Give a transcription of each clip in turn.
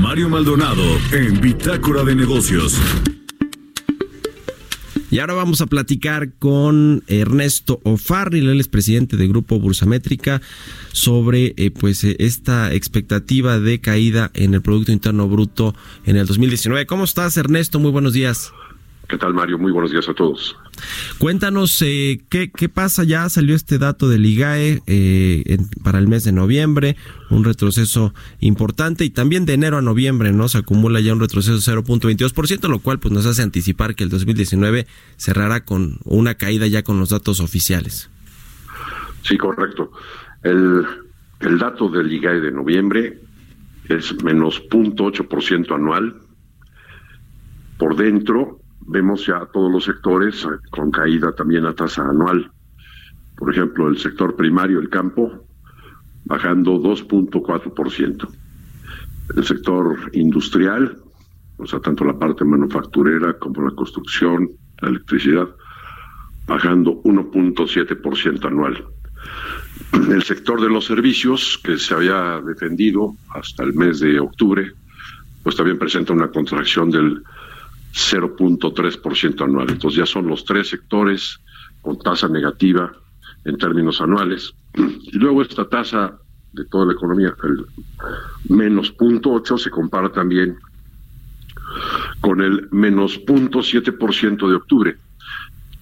Mario Maldonado en Bitácora de Negocios. Y ahora vamos a platicar con Ernesto O'Farrill, él es presidente de Grupo Bursa Métrica, sobre esta expectativa de caída en el Producto Interno Bruto en el 2019. ¿Cómo estás, Ernesto? Muy buenos días. ¿Qué tal, Mario? Muy buenos días a todos. Cuéntanos, ¿qué pasa? Ya salió este dato del IGAE para el mes de noviembre, un retroceso importante, y también de enero a noviembre, ¿no? Se acumula ya un retroceso de 0.22%, lo cual pues nos hace anticipar que el 2019 cerrará con una caída ya con los datos oficiales. Sí, correcto. El dato del IGAE de noviembre es menos 0.8% anual. Por dentro vemos ya todos los sectores con caída también a tasa anual. Por ejemplo, el sector primario, el campo, bajando 2.4%. El sector industrial, o sea, tanto la parte manufacturera como la construcción, la electricidad, bajando 1.7% anual. El sector de los servicios, que se había defendido hasta el mes de octubre, pues también presenta una contracción del 0.3% anual. Entonces ya son los tres sectores con tasa negativa en términos anuales. Y luego esta tasa de toda la economía, el menos 0.8, se compara también con el menos 0.7% de octubre.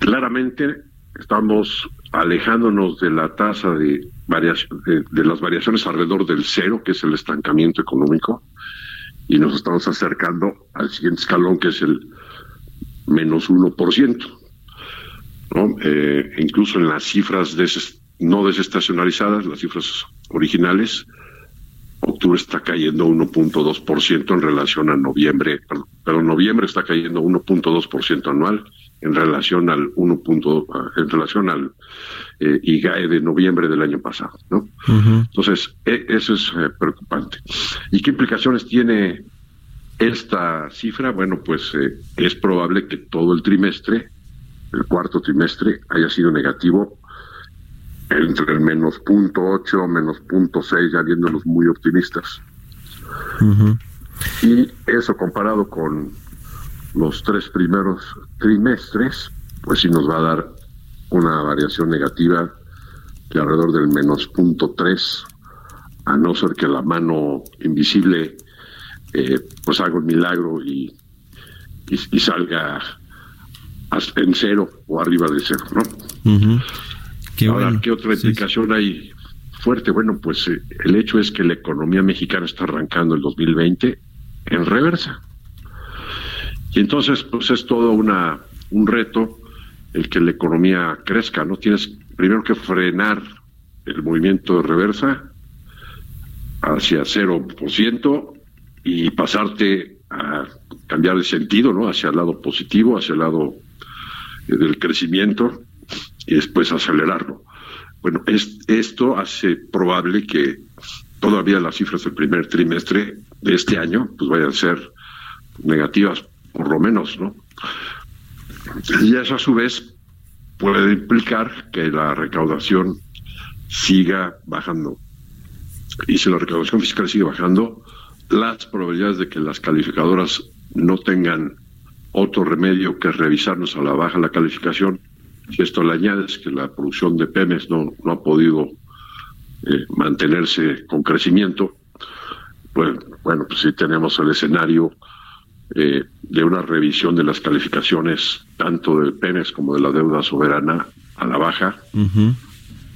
Claramente estamos alejándonos de la tasa de variación, de las variaciones alrededor del cero, que es el estancamiento económico, y nos estamos acercando al siguiente escalón, que es el menos 1%, ¿no? Incluso en las cifras no desestacionalizadas, las cifras originales, octubre está cayendo 1.2% en relación a noviembre, pero noviembre está cayendo 1.2% anual en relación al IGAE de noviembre del año pasado, ¿no? Uh-huh. Entonces, eso es preocupante. ¿Y qué implicaciones tiene esta cifra? Bueno, pues es probable que todo el trimestre, el cuarto trimestre, haya sido negativo, entre el menos 0.8, menos 0.6, ya viéndolos muy optimistas. Uh-huh. Y eso comparado con los tres primeros trimestres, pues sí nos va a dar una variación negativa de alrededor del menos 0.3, a no ser que la mano invisible pues haga un milagro y salga en cero o arriba de cero, ¿no? Uh-huh. Ahora, ¿qué otra implicación hay fuerte? Bueno, pues el hecho es que la economía mexicana está arrancando el 2020 en reversa. Y entonces, pues es todo un reto el que la economía crezca, ¿no? Tienes primero que frenar el movimiento de reversa hacia 0% y pasarte a cambiar el sentido, ¿no? Hacia el lado positivo, hacia el lado del crecimiento, y después acelerarlo. Bueno, esto hace probable que todavía las cifras del primer trimestre de este año pues vayan a ser negativas, por lo menos, ¿no? Y eso a su vez puede implicar que la recaudación siga bajando. Y si la recaudación fiscal sigue bajando, las probabilidades de que las calificadoras no tengan otro remedio que revisarnos a la baja la calificación, si esto le añades que la producción de PEMEX no ha podido mantenerse con crecimiento, pues bueno, pues sí tenemos el escenario de una revisión de las calificaciones tanto del PENES como de la deuda soberana a la baja, uh-huh,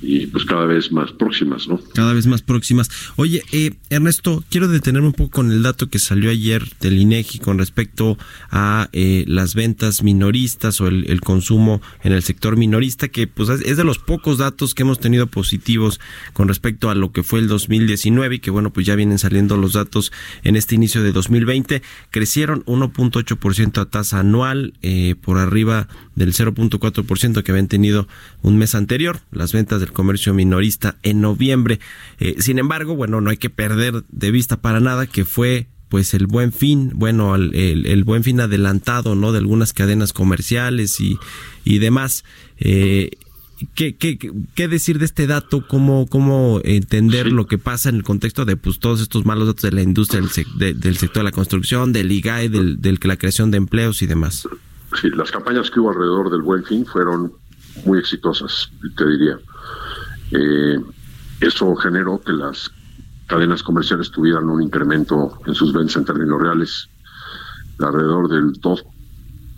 y pues cada vez más próximas, ¿no? Cada vez más próximas. Oye, Ernesto, quiero detenerme un poco con el dato que salió ayer del INEGI con respecto a las ventas minoristas o el consumo en el sector minorista, que pues es de los pocos datos que hemos tenido positivos con respecto a lo que fue el 2019 y que bueno, pues ya vienen saliendo los datos en este inicio de 2020. Crecieron 1.8% a tasa anual, por arriba del 0.4% que habían tenido un mes anterior, las ventas del comercio minorista en noviembre. Sin embargo, bueno, no hay que perder de vista para nada que fue pues el Buen Fin, bueno, el Buen Fin adelantado, ¿no?, de algunas cadenas comerciales y demás. ¿Qué decir de este dato? ¿Cómo entender lo que pasa en el contexto de pues todos estos malos datos de la industria, del sector de la construcción, del IGAE, de la creación de empleos y demás? Sí, las campañas que hubo alrededor del Buen Fin fueron muy exitosas, te diría. Eso generó que las cadenas comerciales tuvieran un incremento en sus ventas en términos reales de alrededor del 2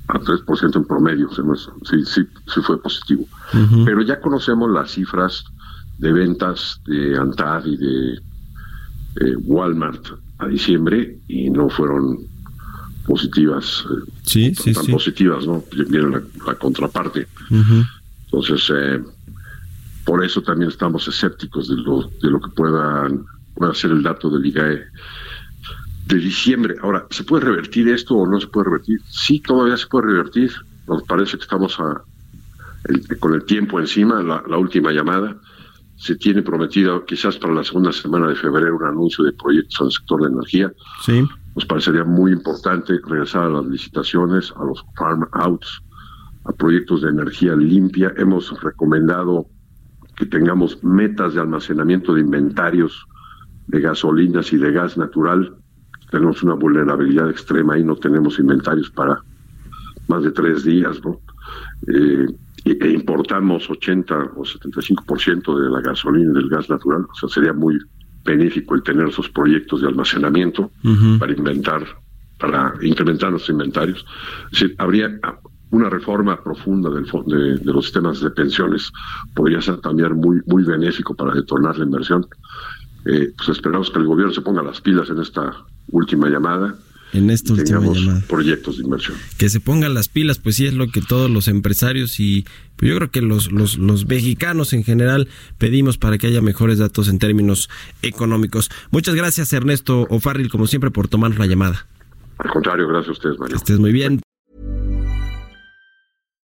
a 3% en promedio. Sí fue positivo. Uh-huh. Pero ya conocemos las cifras de ventas de Antad y de Walmart a diciembre y no fueron positivas. Sí. Positivas, ¿no? Viene la contraparte. Uh-huh. Entonces, por eso también estamos escépticos de lo que pueda ser el dato del IGAE de diciembre. Ahora, ¿se puede revertir esto o no se puede revertir? Sí, todavía se puede revertir. Nos parece que estamos con el tiempo encima. La última llamada se tiene prometida quizás para la segunda semana de febrero un anuncio de proyectos en el sector de energía. Sí. Nos parecería muy importante regresar a las licitaciones, a los farm outs, a proyectos de energía limpia. Hemos recomendado que tengamos metas de almacenamiento de inventarios de gasolinas y de gas natural. Tenemos una vulnerabilidad extrema y no tenemos inventarios para más de 3 días, ¿no? E importamos 80 o 75% de la gasolina y del gas natural. O sea, sería muy benéfico el tener esos proyectos de almacenamiento. Uh-huh. Para incrementar los inventarios. Es decir, habría una reforma profunda de los sistemas de pensiones. Podría ser también muy, muy benéfico para detonar la inversión. Pues esperamos que el gobierno se ponga las pilas en esta última llamada. En esta última llamada. Proyectos de inversión. Que se pongan las pilas, pues sí es lo que todos los empresarios y pues yo creo que los mexicanos en general pedimos para que haya mejores datos en términos económicos. Muchas gracias, Ernesto O'Farrill, como siempre, por tomarnos la llamada. Al contrario, gracias a ustedes, Mario. Que estés muy bien.